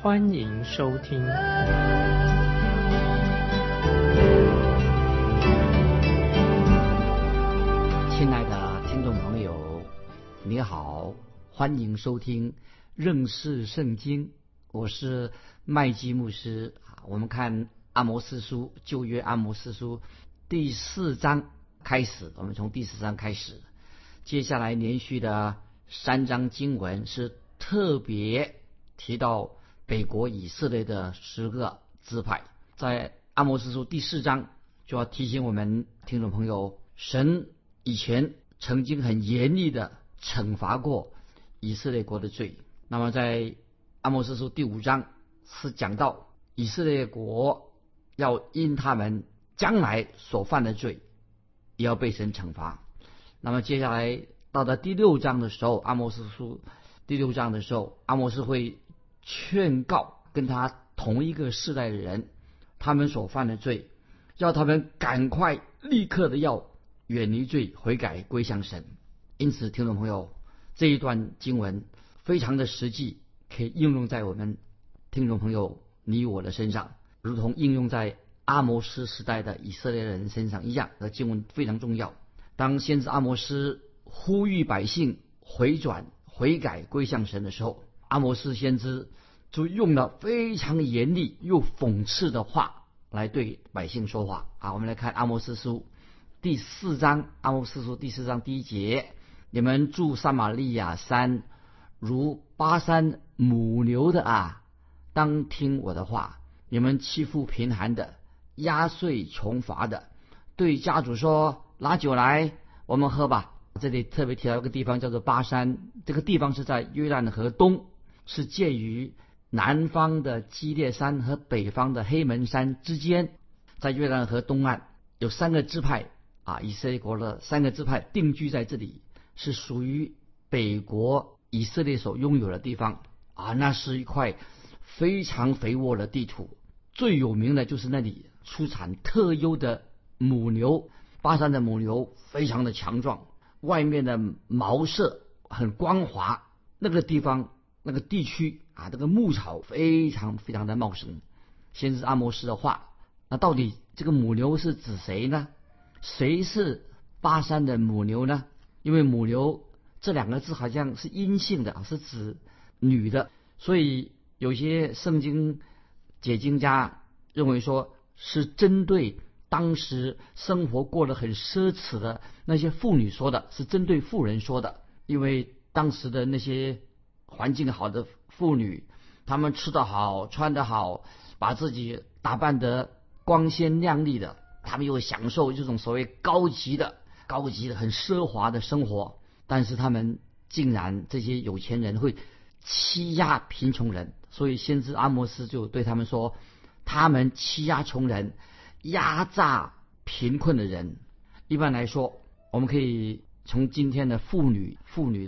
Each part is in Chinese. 欢迎收听。亲爱的听众朋友，你好，欢迎收听认识圣经，我是麦基牧师。我们看阿摩司书，旧约阿摩司书第四章开始，我们从第四章开始，接下来连续的三章经文是特别提到北国以色列的10个支派。在阿摩司书第四章就要提醒我们听众朋友，神以前曾经很严厉的惩罚过以色列国的罪。那么在阿摩司书第5章是讲到以色列国要因他们将来所犯的罪也要被神惩罚。那么接下来到了第6章的时候，阿摩司书第6章的时候，阿摩司会劝告跟他同一个世代的人他们所犯的罪，要他们赶快立刻的要远离罪，悔改归向神。因此听众朋友，这一段经文非常的实际，可以应用在我们听众朋友你我的身上，如同应用在阿摩司时代的以色列人身上一样。而经文非常重要，当先知阿摩司呼吁百姓回转悔改归向神的时候，阿摩司先知就用了非常严厉又讽刺的话来对百姓说话啊！我们来看阿摩司书第四章，阿摩司书第四章第1节：你们住撒玛利亚山，如巴山母牛的啊，当听我的话。你们欺负贫寒的，压碎穷乏的，对家主说：拿酒来，我们喝吧。这里特别提到一个地方叫做巴山，这个地方是在约旦河东，是介于南方的基列山和北方的黑门山之间。在约旦河东岸有3个支派啊，以色列国的3个支派定居在这里，是属于北国以色列所拥有的地方啊。那是一块非常肥沃的地土，最有名的就是那里出产特优的母牛。巴山的母牛非常的强壮，外面的毛色很光滑，那个地方那个地区啊，这个牧草非常非常的茂盛。先是阿摩司的话，那到底这个母牛是指谁呢？谁是巴山的母牛呢？因为母牛这2个字好像是阴性的，是指女的，所以有些圣经解经家认为说是针对当时生活过得很奢侈的那些妇女说的，是针对妇人说的。因为当时的那些环境好的妇女，她们吃得好穿得好，把自己打扮得光鲜亮丽的，她们又享受这种所谓高级的很奢华的生活。但是她们竟然，这些有钱人会欺压贫穷人，所以先知阿摩司就对他们说，他们欺压穷人，压榨贫困的人。一般来说，我们可以从今天的妇女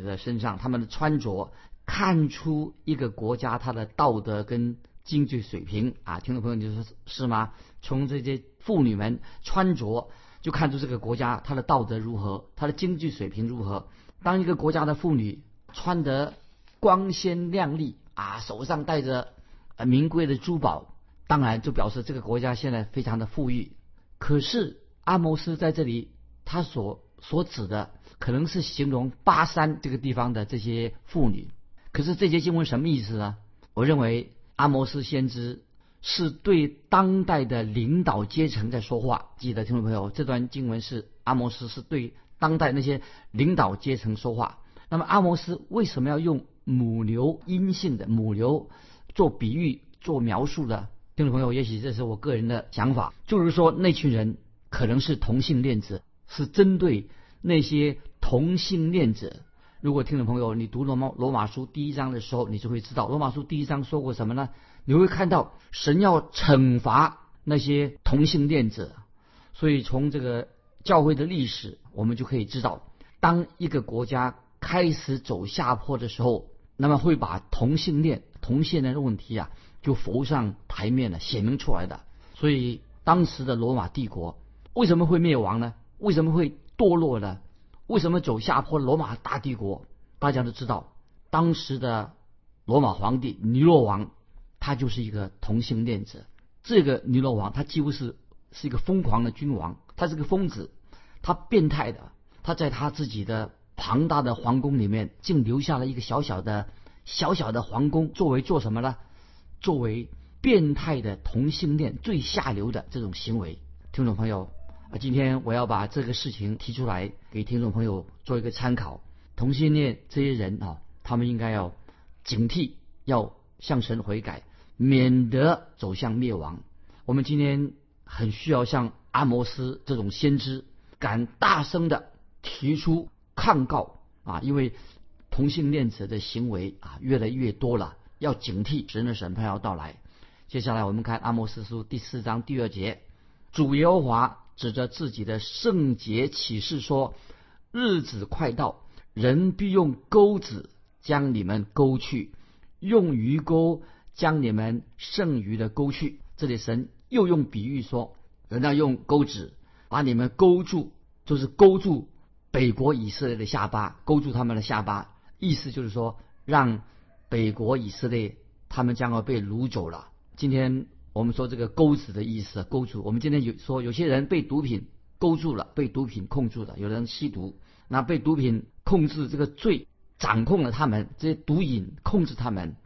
的身上，他们的穿着看出一个国家它的道德跟经济水平啊。听众朋友你说是吗？从这些妇女们穿着就看出这个国家它的道德如何，它的经济水平如何。当一个国家的妇女穿得光鲜亮丽啊，手上戴着名贵的珠宝，当然就表示这个国家现在非常的富裕。可是阿摩司在这里他所指的可能是形容巴山这个地方的这些妇女。可是这些经文什么意思呢？我认为阿摩司先知是对当代的领导阶层在说话。记得听众朋友，这段经文是阿摩司是对当代那些领导阶层说话。那么阿摩司为什么要用母牛阴性的母牛做比喻做描述的？听众朋友，也许这是我个人的想法，就是说那群人可能是同性恋者，是针对那些同性恋者。如果听众朋友你读罗马书第1章的时候，你就会知道罗马书第1章说过什么呢？你会看到神要惩罚那些同性恋者。所以从这个教会的历史，我们就可以知道，当一个国家开始走下坡的时候，那么会把同性恋的问题啊就浮上台面了，显明出来的。所以当时的罗马帝国为什么会灭亡呢？为什么会堕落呢？为什么走下坡？罗马大帝国大家都知道，当时的罗马皇帝尼罗王，他就是一个同性恋者。这个尼罗王他几乎是一个疯狂的君王，他是个疯子，他变态的，他在他自己的庞大的皇宫里面竟留下了一个小小的皇宫，作为做什么呢？作为变态的同性恋最下流的这种行为。听众朋友，今天我要把这个事情提出来给听众朋友做一个参考。同性恋这些人啊，他们应该要警惕，要向神悔改，免得走向灭亡。我们今天很需要像阿摩斯这种先知，敢大声的提出抗告啊！因为同性恋者的行为啊越来越多了，要警惕神的审判要到来。接下来我们看阿摩斯书第4章第2节，主耶和华指着自己的圣洁启示说：“日子快到，人必用钩子将你们钩去，用鱼钩将你们剩余的钩去。”这里神又用比喻说，人要用钩子把你们钩住，就是钩住北国以色列的下巴，勾住他们的下巴，意思就是说，让北国以色列他们将要被掳走了。今天我们说这个钩子的意思，勾住。我们今天有些人被毒品勾住了，被毒品控制了，有人吸毒，那被毒品控制这个罪掌控了他们，这些毒瘾控制他们。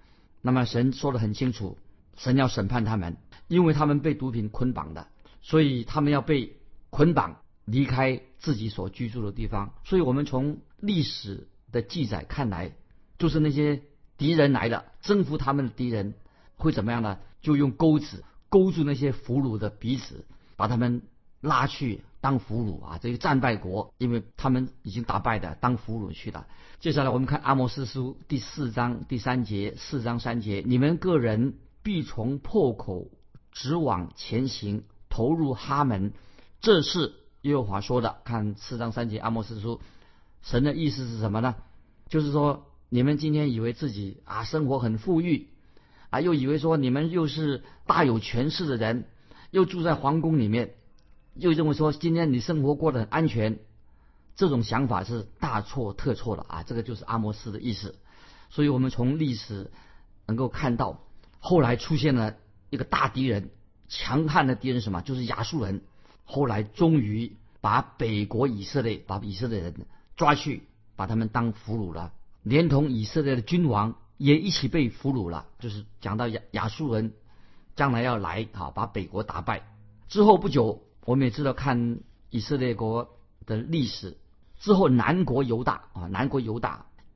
那么神说得很清楚，神要审判他们，因为他们被毒品捆绑的，所以他们要被捆绑离开自己所居住的地方。所以我们从历史的记载看来，就是那些敌人来了，征服他们的敌人会怎么样呢？就用钩子钩住那些俘虏的鼻子，把他们拉去当俘虏啊！这个战败国，因为他们已经打败的，当俘虏去了。接下来我们看阿摩司书第4章第3节，4章3节，你们个人必从破口直往前行，投入哈门，这是耶和华说的。看4章3节，阿摩司书，神的意思是什么呢？就是说，你们今天以为自己啊生活很富裕啊，又以为说你们又是大有权势的人，又住在皇宫里面，又认为说今天你生活过得很安全，这种想法是大错特错了啊！这个就是阿摩司的意思。所以我们从历史能够看到，后来出现了一个大敌人，强悍的敌人，什么？就是亚述人。后来终于把北国以色列，把以色列人抓去，把他们当俘虏了，连同以色列的君王也一起被俘虏了。就是讲到亚述人将来要来啊，把北国打败之后不久，我们也知道，看以色列国的历史之后，南国犹大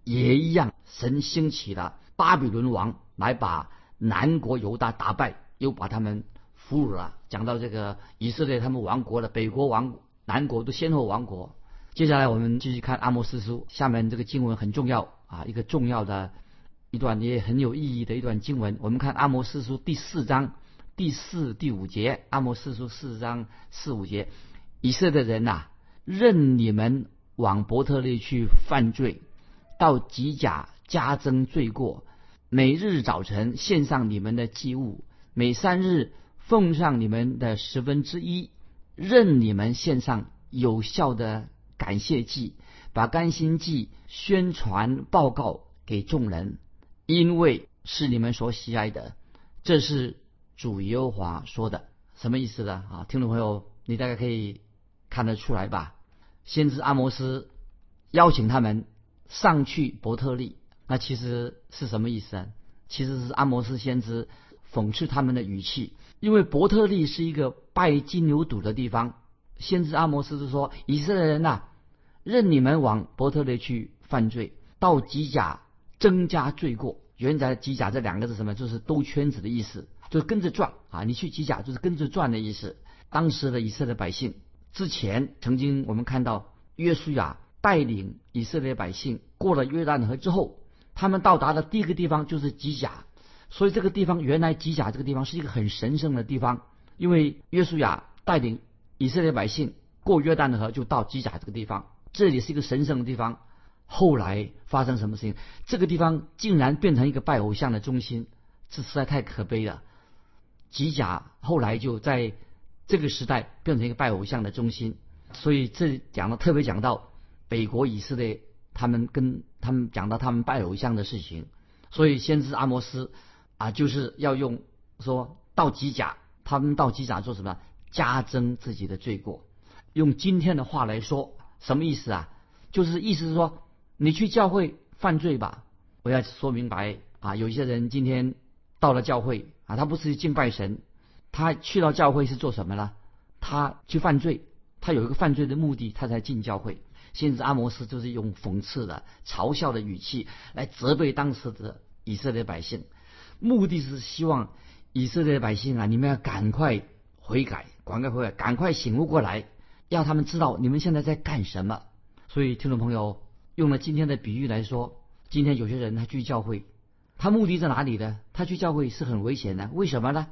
也一样，神兴起了巴比伦王来把南国犹大打败，又把他们俘虏了。讲到这个以色列他们亡国了，北国亡，南国都先后亡国。接下来我们继续看阿摩司书，下面这个经文很重要啊，一个重要的一段也很有意义的一段经文。我们看阿摩司书第4章第4、第5节，阿摩司书4章4、5节，以色列人啊，任你们往伯特利去犯罪，到吉甲加增罪过，每日早晨献上你们的祭物，每3日奉上你们的1/10，任你们献上有效的感谢祭，把甘心祭宣传报告给众人，因为是你们所喜爱的，这是主耶和华说的。什么意思呢？啊，听众朋友，你大概可以看得出来吧。先知阿摩斯邀请他们上去伯特利，那其实是什么意思呢？其实是阿摩斯先知讽刺他们的语气，因为伯特利是一个拜金牛犊的地方。先知阿摩斯就说，以色列人啊，任你们往伯特利去犯罪，到吉甲增加罪过。原来吉甲这两个字什么？就是兜圈子的意思，就是跟着转啊，你去吉甲就是跟着转的意思。当时的以色列百姓，之前曾经我们看到约书亚带领以色列百姓过了约旦河之后，他们到达的第一个地方就是吉甲。所以这个地方原来吉甲这个地方是一个很神圣的地方，因为约书亚带领以色列百姓过约旦河就到吉甲这个地方，这里是一个神圣的地方。后来发生什么事情？这个地方竟然变成一个拜偶像的中心，这实在太可悲了。吉甲后来就在这个时代变成一个拜偶像的中心，所以这讲了特别讲到北国以色列，他们讲到他们拜偶像的事情，所以先知阿摩斯就是要用说到吉甲，他们到吉甲做什么？加增自己的罪过。用今天的话来说，什么意思啊？就是意思是说，你去教会犯罪吧。我要说明白啊，有些人今天到了教会啊，他不是敬拜神，他去到教会是做什么呢？他去犯罪，他有一个犯罪的目的，他才进教会。先知阿摩斯就是用讽刺的、嘲笑的语气来责备当时的以色列百姓，目的是希望以色列百姓啊，你们要赶快悔改，赶快悔改，赶快醒悟过来，要他们知道你们现在在干什么。所以听众朋友，用了今天的比喻来说，今天有些人他去教会，他目的在哪里呢？他去教会是很危险的，为什么呢？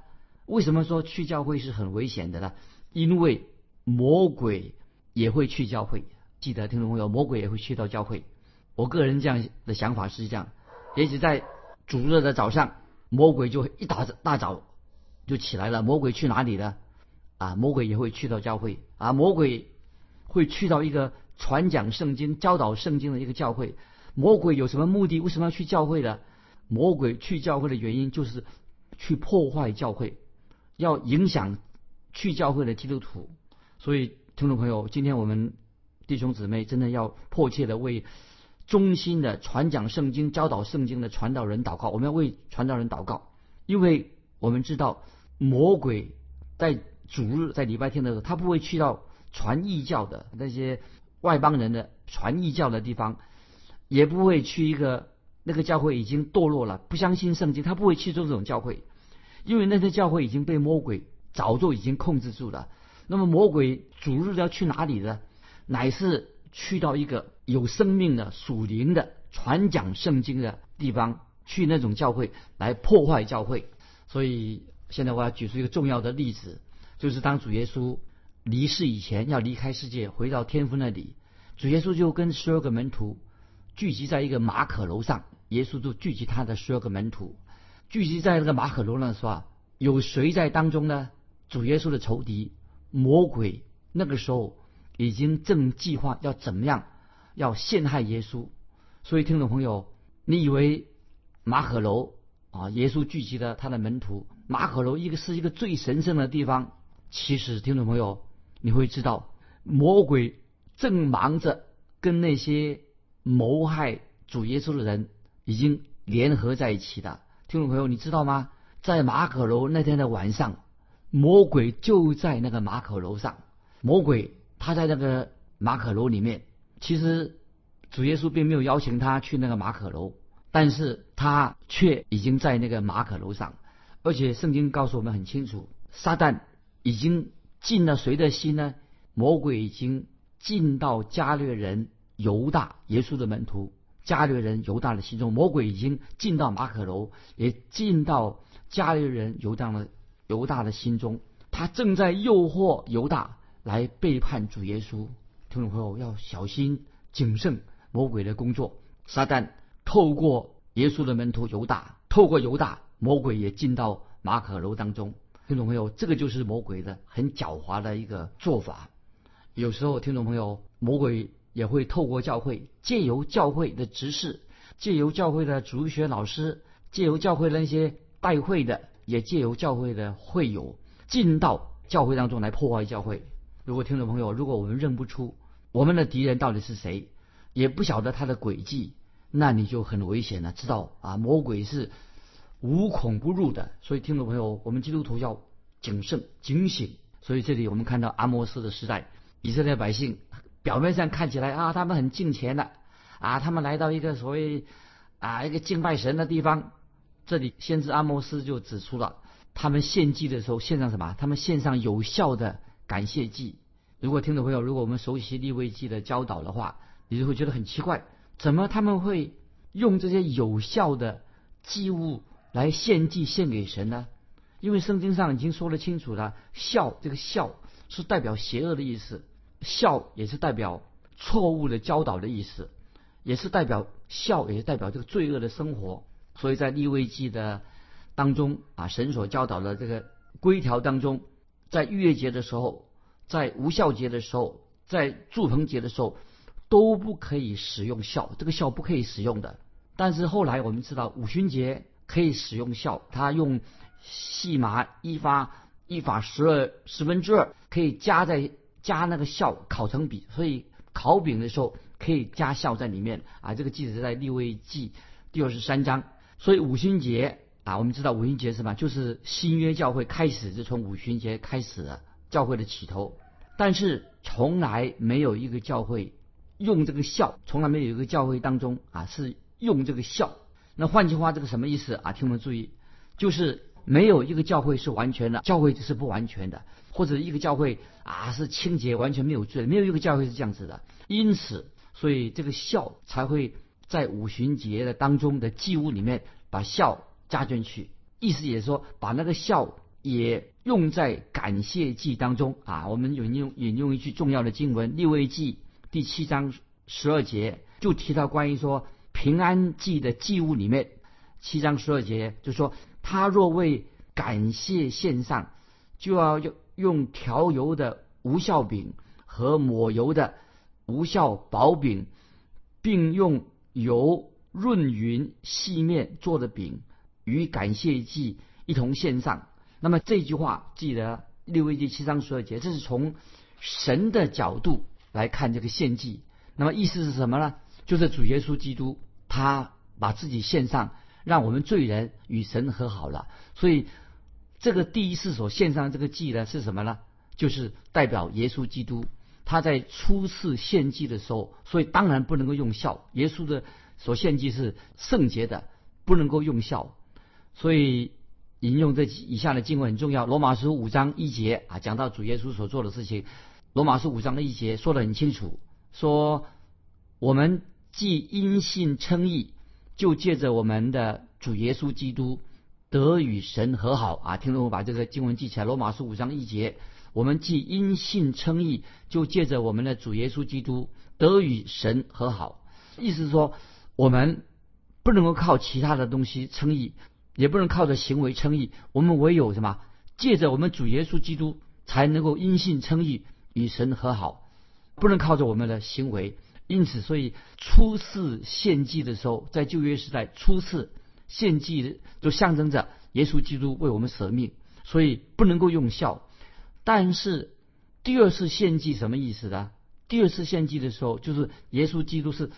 为什么说去教会是很危险的呢？因为魔鬼也会去教会。记得听众朋友，魔鬼也会去到教会。我个人这样的想法是这样，也许在主日的早上，魔鬼就一大早就起来了。魔鬼去哪里了？魔鬼也会去到教会魔鬼会去到一个传讲圣经、教导圣经的一个教会。魔鬼有什么目的？为什么要去教会呢？魔鬼去教会的原因就是去破坏教会，要影响去教会的基督徒。所以听众朋友，今天我们弟兄姊妹真的要迫切的为忠心的传讲圣经、教导圣经的传道人祷告。我们要为传道人祷告，因为我们知道魔鬼在主日、在礼拜天的时候，他不会去到传异教的那些外邦人的传异教的地方，也不会去一个那个教会已经堕落了、不相信圣经，他不会去做这种教会，因为那些教会已经被魔鬼早就已经控制住了。那么魔鬼主日要去哪里呢？乃是去到一个有生命的、属灵的、传讲圣经的地方，去那种教会来破坏教会。所以现在我要举出一个重要的例子，就是当主耶稣离世以前，要离开世界回到天父那里，主耶稣就跟12个门徒聚集在一个马可楼上。耶稣就聚集他的12个门徒，聚集在那个马可楼上，说有谁在当中呢？主耶稣的仇敌魔鬼那个时候已经正计划要怎么样要陷害耶稣。所以听众朋友，你以为马可楼耶稣聚集了他的门徒，马可楼是一个最神圣的地方，其实听众朋友，你会知道魔鬼正忙着跟那些谋害主耶稣的人已经联合在一起的。听众朋友，你知道吗？在马可楼那天的晚上，魔鬼就在那个马可楼上，魔鬼他在那个马可楼里面。其实主耶稣并没有邀请他去那个马可楼，但是他却已经在那个马可楼上。而且圣经告诉我们很清楚，撒旦已经进了谁的心呢？魔鬼已经进到加略人犹大，耶稣的门徒加略人犹大的心中。魔鬼已经进到马可楼，也进到加略人犹大的心中，他正在诱惑犹大来背叛主耶稣。听众朋友，要小心谨慎魔鬼的工作。撒旦透过耶稣的门徒犹大，透过犹大，魔鬼也进到马可楼当中。听众朋友，这个就是魔鬼的很狡猾的一个做法。有时候听众朋友，魔鬼也会透过教会，借由教会的执事，借由教会的主学老师，借由教会的那些带会的，也借由教会的会友，进到教会当中来破坏教会。听众朋友，如果我们认不出我们的敌人到底是谁，也不晓得他的诡计，那你就很危险了。知道魔鬼是无孔不入的。所以听众朋友，我们基督徒要谨慎警醒。所以这里我们看到阿摩斯的时代，以色列百姓表面上看起来他们很敬虔的他们来到一个所谓一个敬拜神的地方。这里先知阿摩斯就指出了，他们献祭的时候献上什么？他们献上有效的感谢祭。如果我们熟悉利未记的教导的话，你就会觉得很奇怪，怎么他们会用这些有效的祭物来献祭献给神呢？因为圣经上已经说得清楚了，酵这个酵是代表邪恶的意思，酵也是代表错误的教导的意思，也是代表酵，也是代表这个罪恶的生活。所以在利未记的当中啊，神所教导的这个规条当中，在逾越节的时候，在无酵节的时候，在住棚节的时候，都不可以使用酵，这个酵不可以使用的。但是后来我们知道五旬节可以使用酵，他用细麻一法10/12可以加那个酵烤成饼，所以烤饼的时候可以加酵在里面啊。这个记载在利未记第23章。所以五旬节啊，我们知道五旬节是什么？就是新约教会开始是从五旬节开始的，教会的起头。但是从来没有一个教会用这个酵，从来没有一个教会当中啊是用这个酵。那换句话，这个什么意思啊？听我们注意，就是没有一个教会是完全的，教会是不完全的，或者一个教会啊是清洁完全没有罪，没有一个教会是这样子的。因此，所以这个酵才会在五旬节的当中的祭物里面把酵加进去，意思也是说把那个酵也用在感谢祭当中啊。我们引用一句重要的经文，利未记第7章12节就提到关于说平安祭的祭物里面，7章12节就说，他若为感谢献上，就要用调油的无酵饼和抹油的无酵薄饼，并用油润匀细面做的饼与感谢祭一同献上。那么这句话记得利未记7章12节，这是从神的角度来看这个献祭。那么意思是什么呢？就是主耶稣基督他把自己献上，让我们罪人与神和好了。所以这个第一次所献上这个祭呢，是什么呢？就是代表耶稣基督他在初次献祭的时候，所以当然不能够用酵，耶稣的所献祭是圣洁的，不能够用酵。所以引用这以下的经文很重要，罗马书5章1节啊，讲到主耶稣所做的事情。罗马书5章1节说得很清楚，说我们既因信称义，就借着我们的主耶稣基督得与神和好啊！听众们把这个经文记起来，罗马书5章1节，我们既因信称义，就借着我们的主耶稣基督得与神和好。意思是说，我们不能够靠其他的东西称义，也不能靠着行为称义，我们唯有什么？借着我们主耶稣基督才能够因信称义，与神和好，不能靠着我们的行为。因此，所以初次献祭的时候，在旧约时代，初次献祭就象征着耶稣基督为我们舍命，所以不能够用酵。但是第二次献祭什么意思呢？第二次献祭的时候，就是耶稣基督是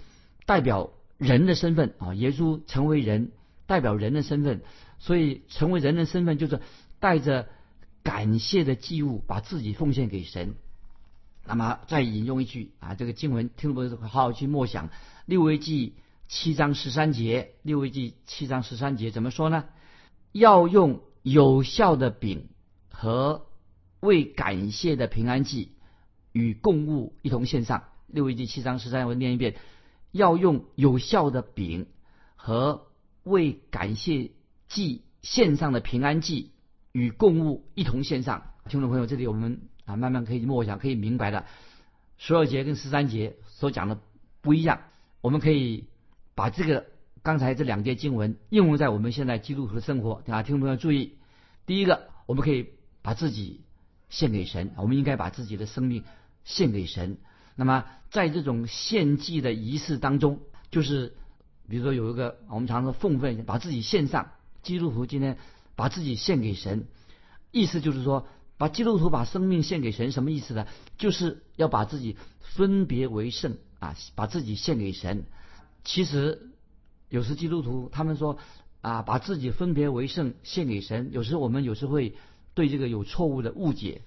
代表人的身份啊，耶稣成为人，代表人的身份，所以成为人的身份就是带着感谢的祭物，把自己奉献给神。那么再引用一句啊，这个经文听众朋友好好去默想，利未记7章13节，利未记7章13节怎么说呢？要用有效的饼和为感谢的平安祭与供物一同献上。利未记7章13节我念一遍，要用有效的饼和为感谢祭献上的平安祭与供物一同献上。听众朋友，这里我们啊，慢慢可以默想，可以明白的。12节跟13节所讲的不一样，我们可以把这个刚才这2节经文应用在我们现在基督徒的生活啊。听众朋友注意，第一个，我们可以把自己献给神，我们应该把自己的生命献给神。那么在这种献祭的仪式当中，就是比如说有一个我们常说奉献，把自己献上。基督徒今天把自己献给神，意思就是说，把基督徒把生命献给神，什么意思呢？就是要把自己分别为圣啊，把自己献给神。其实有时基督徒他们说啊，把自己分别为圣献给神，有时会对这个有错误的误解。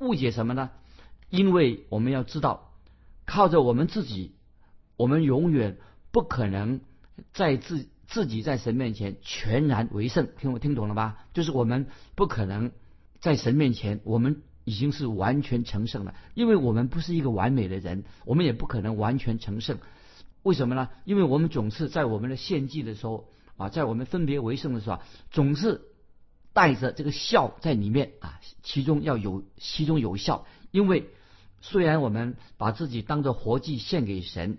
误解什么呢？因为我们要知道，靠着我们自己，我们永远不可能在自己在神面前全然为圣。听懂了吧？就是我们不可能在神面前我们已经是完全成圣了，因为我们不是一个完美的人，我们也不可能完全成圣。为什么呢？因为我们总是在我们的献祭的时候，啊，在我们分别为圣的时候啊，总是带着这个孝在里面啊，其中有孝，因为虽然我们把自己当作活祭献给神，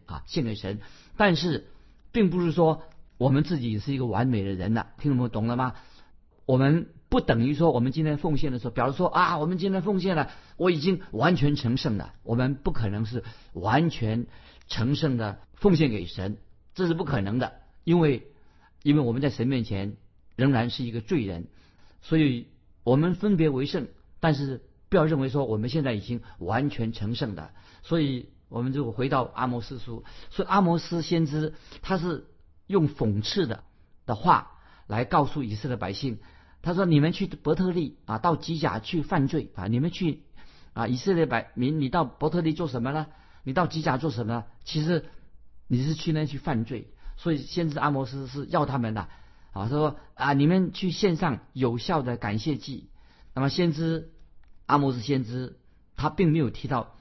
但是并不是说我们自己也是一个完美的人呐、啊，听懂懂了吗？我们不等于说我们今天奉献的时候，表示说啊，我们今天奉献了，我已经完全成圣了。我们不可能是完全成圣的奉献给神，这是不可能的，因为我们在神面前仍然是一个罪人，所以我们分别为圣，但是不要认为说我们现在已经完全成圣的。所以我们就回到阿摩司书，所以阿摩司先知他是用讽刺的话来告诉以色列百姓，他说你们去伯特利啊，到吉甲去犯罪啊，你们去啊，以色列百民，你到伯特利做什么呢？你到吉甲做什么呢？其实你是去那去犯罪。所以先知阿摩司是要他们的啊，说啊，你们去献上有效的感谢祭。那么先知阿摩司先知他并没有提到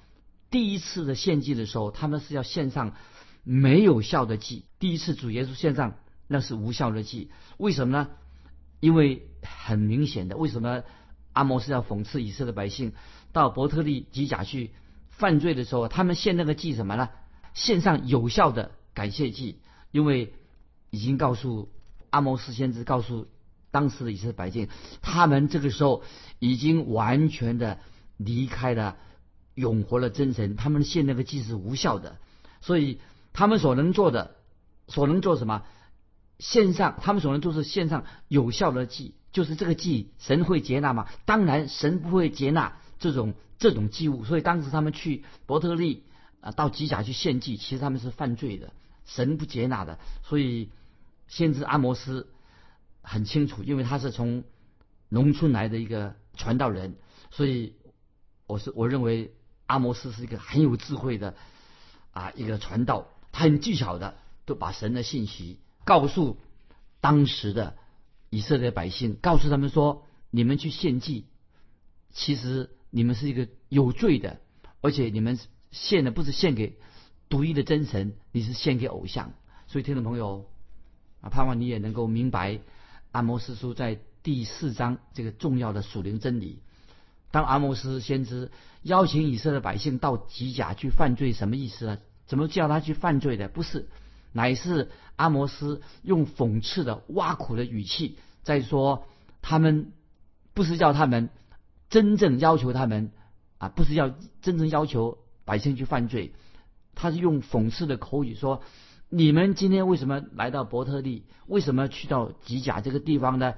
第一次的献祭的时候，他们是要献上没有效的祭。第一次主耶稣献上那是无效的祭，为什么呢？因为很明显的，为什么阿摩司要讽刺以色列百姓到伯特利吉甲去犯罪的时候，他们献那个祭什么呢？献上有效的感谢祭。因为已经告诉阿摩司先知，告诉当时的以色列百姓，他们这个时候已经完全的离开了永活的真神，他们献那个祭是无效的。所以他们所能做什么？献上，他们所能做是献上有效的祭，就是这个祭神会接纳吗？当然神不会接纳这种祭物。所以当时他们去伯特利啊，到吉甲去献祭，其实他们是犯罪的，神不接纳的。所以先知阿摩司很清楚，因为他是从农村来的一个传道人，所以我认为阿摩司是一个很有智慧的啊一个传道，他很技巧的都把神的信息告诉当时的以色列百姓，告诉他们说，你们去献祭，其实你们是一个有罪的，而且你们献的不是献给独一的真神，你是献给偶像。所以听众朋友啊，盼望你也能够明白阿摩司书在第4章这个重要的属灵真理。当阿摩司先知邀请以色列百姓到吉甲去犯罪，什么意思呢？怎么叫他去犯罪的？不是，乃是阿摩司用讽刺的挖苦的语气在说，他们不是叫他们真正要求他们啊，不是要真正要求百姓去犯罪，他是用讽刺的口语说，你们今天为什么来到伯特利，为什么去到吉甲这个地方呢？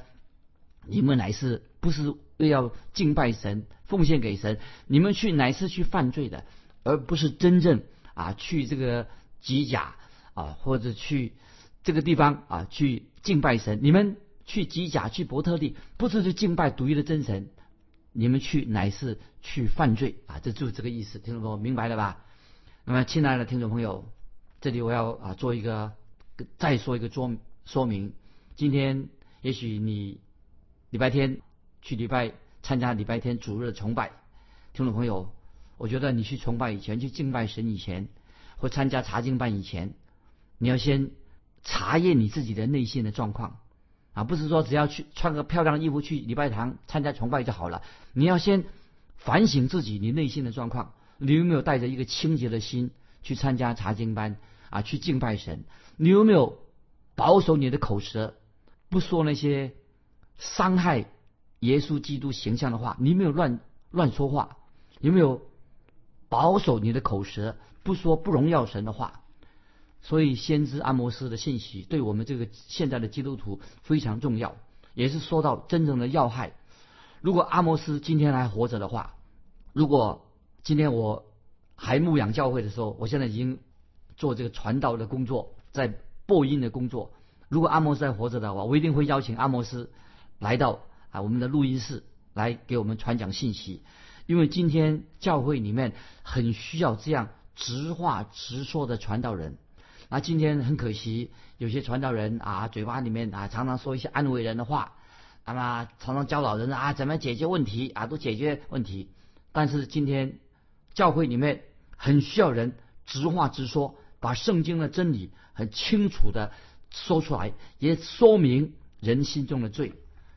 你们乃是不是为要敬拜神奉献给神，你们去乃是去犯罪的，而不是真正啊去这个吉甲啊，或者去这个地方啊，去敬拜神。你们去吉甲、去伯特利，不是去敬拜独一的真神，你们去乃是去犯罪啊！这就是这个意思，听众朋友明白了吧？那么，亲爱的听众朋友，这里我要再说一个说明。今天也许你礼拜天去参加礼拜天主日的崇拜，听众朋友，我觉得你去崇拜以前、去敬拜神以前，或参加查经班以前，你要先查验你自己的内心的状况啊，不是说只要去穿个漂亮衣服去礼拜堂参加崇拜就好了。你要先反省自己你内心的状况，你有没有带着一个清洁的心去参加查经班啊，去敬拜神？你有没有保守你的口舌，不说那些伤害耶稣基督形象的话？你有没有乱说话？有没有保守你的口舌，不说不荣耀神的话？所以先知阿摩司的信息对我们这个现在的基督徒非常重要，也是说到真正的要害。如果阿摩司今天还活着的话，如果今天我还牧养教会的时候，我现在已经做这个传道的工作，在播音的工作，如果阿摩司还活着的话，我一定会邀请阿摩司来到啊我们的录音室来给我们传讲信息，因为今天教会里面很需要这样直话直说的传道人。那今天很可惜，有些传道人啊，嘴巴里面啊常常说一些安慰人的话，那么常常教导人啊怎么解决问题啊，都解决问题。但是今天教会里面很需要人直话直说，把圣经的真理很清楚的说出来，也说明人心中的罪。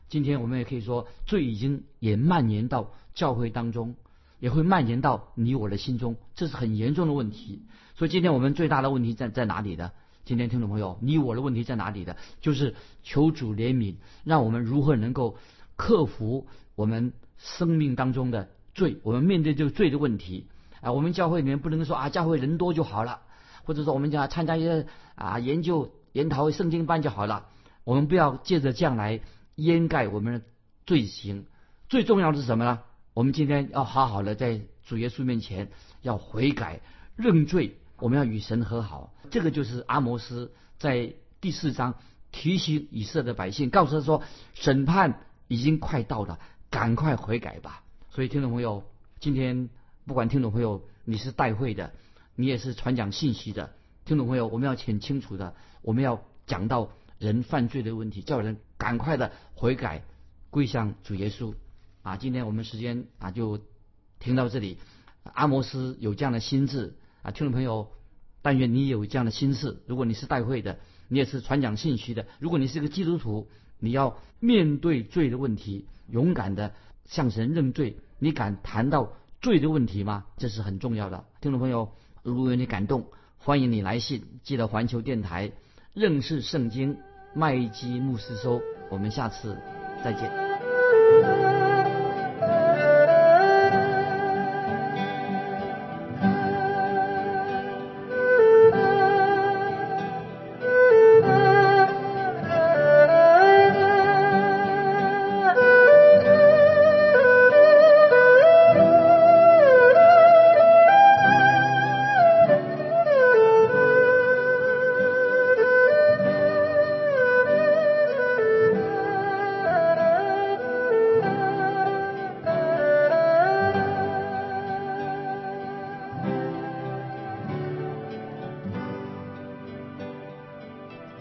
今天我们也可以说，罪已经也蔓延到教会当中，也会蔓延到你我的心中，这是很严重的问题。所以今天我们最大的问题在哪里呢？今天听众朋友，你我的问题在哪里呢？就是求主怜悯，让我们如何能够克服我们生命当中的罪，我们面对这个罪的问题。我们教会里面不能说教会人多就好了，或者说我们讲参加一些研究研讨圣经班就好了。我们不要借着这样来掩盖我们的罪行。最重要的是什么呢？我们今天要好好的在主耶稣面前要悔改认罪，我们要与神和好。这个就是阿摩斯在第4章提醒以色列的百姓，告诉他说审判已经快到了，赶快悔改吧。所以听众朋友，今天不管听众朋友你是带会的，你也是传讲信息的听众朋友，我们要很清楚的，我们要讲到人犯罪的问题，叫人赶快的悔改归向主耶稣。今天我们时间就停到这里。阿摩斯有这样的心智听众朋友，但愿你有这样的心智。如果你是带会的，你也是传讲信息的，如果你是个基督徒，你要面对罪的问题，勇敢的向神认罪。你敢谈到罪的问题吗？这是很重要的。听众朋友，如果有你感动，欢迎你来信，寄到环球电台认识圣经麦基牧师收。我们下次再见。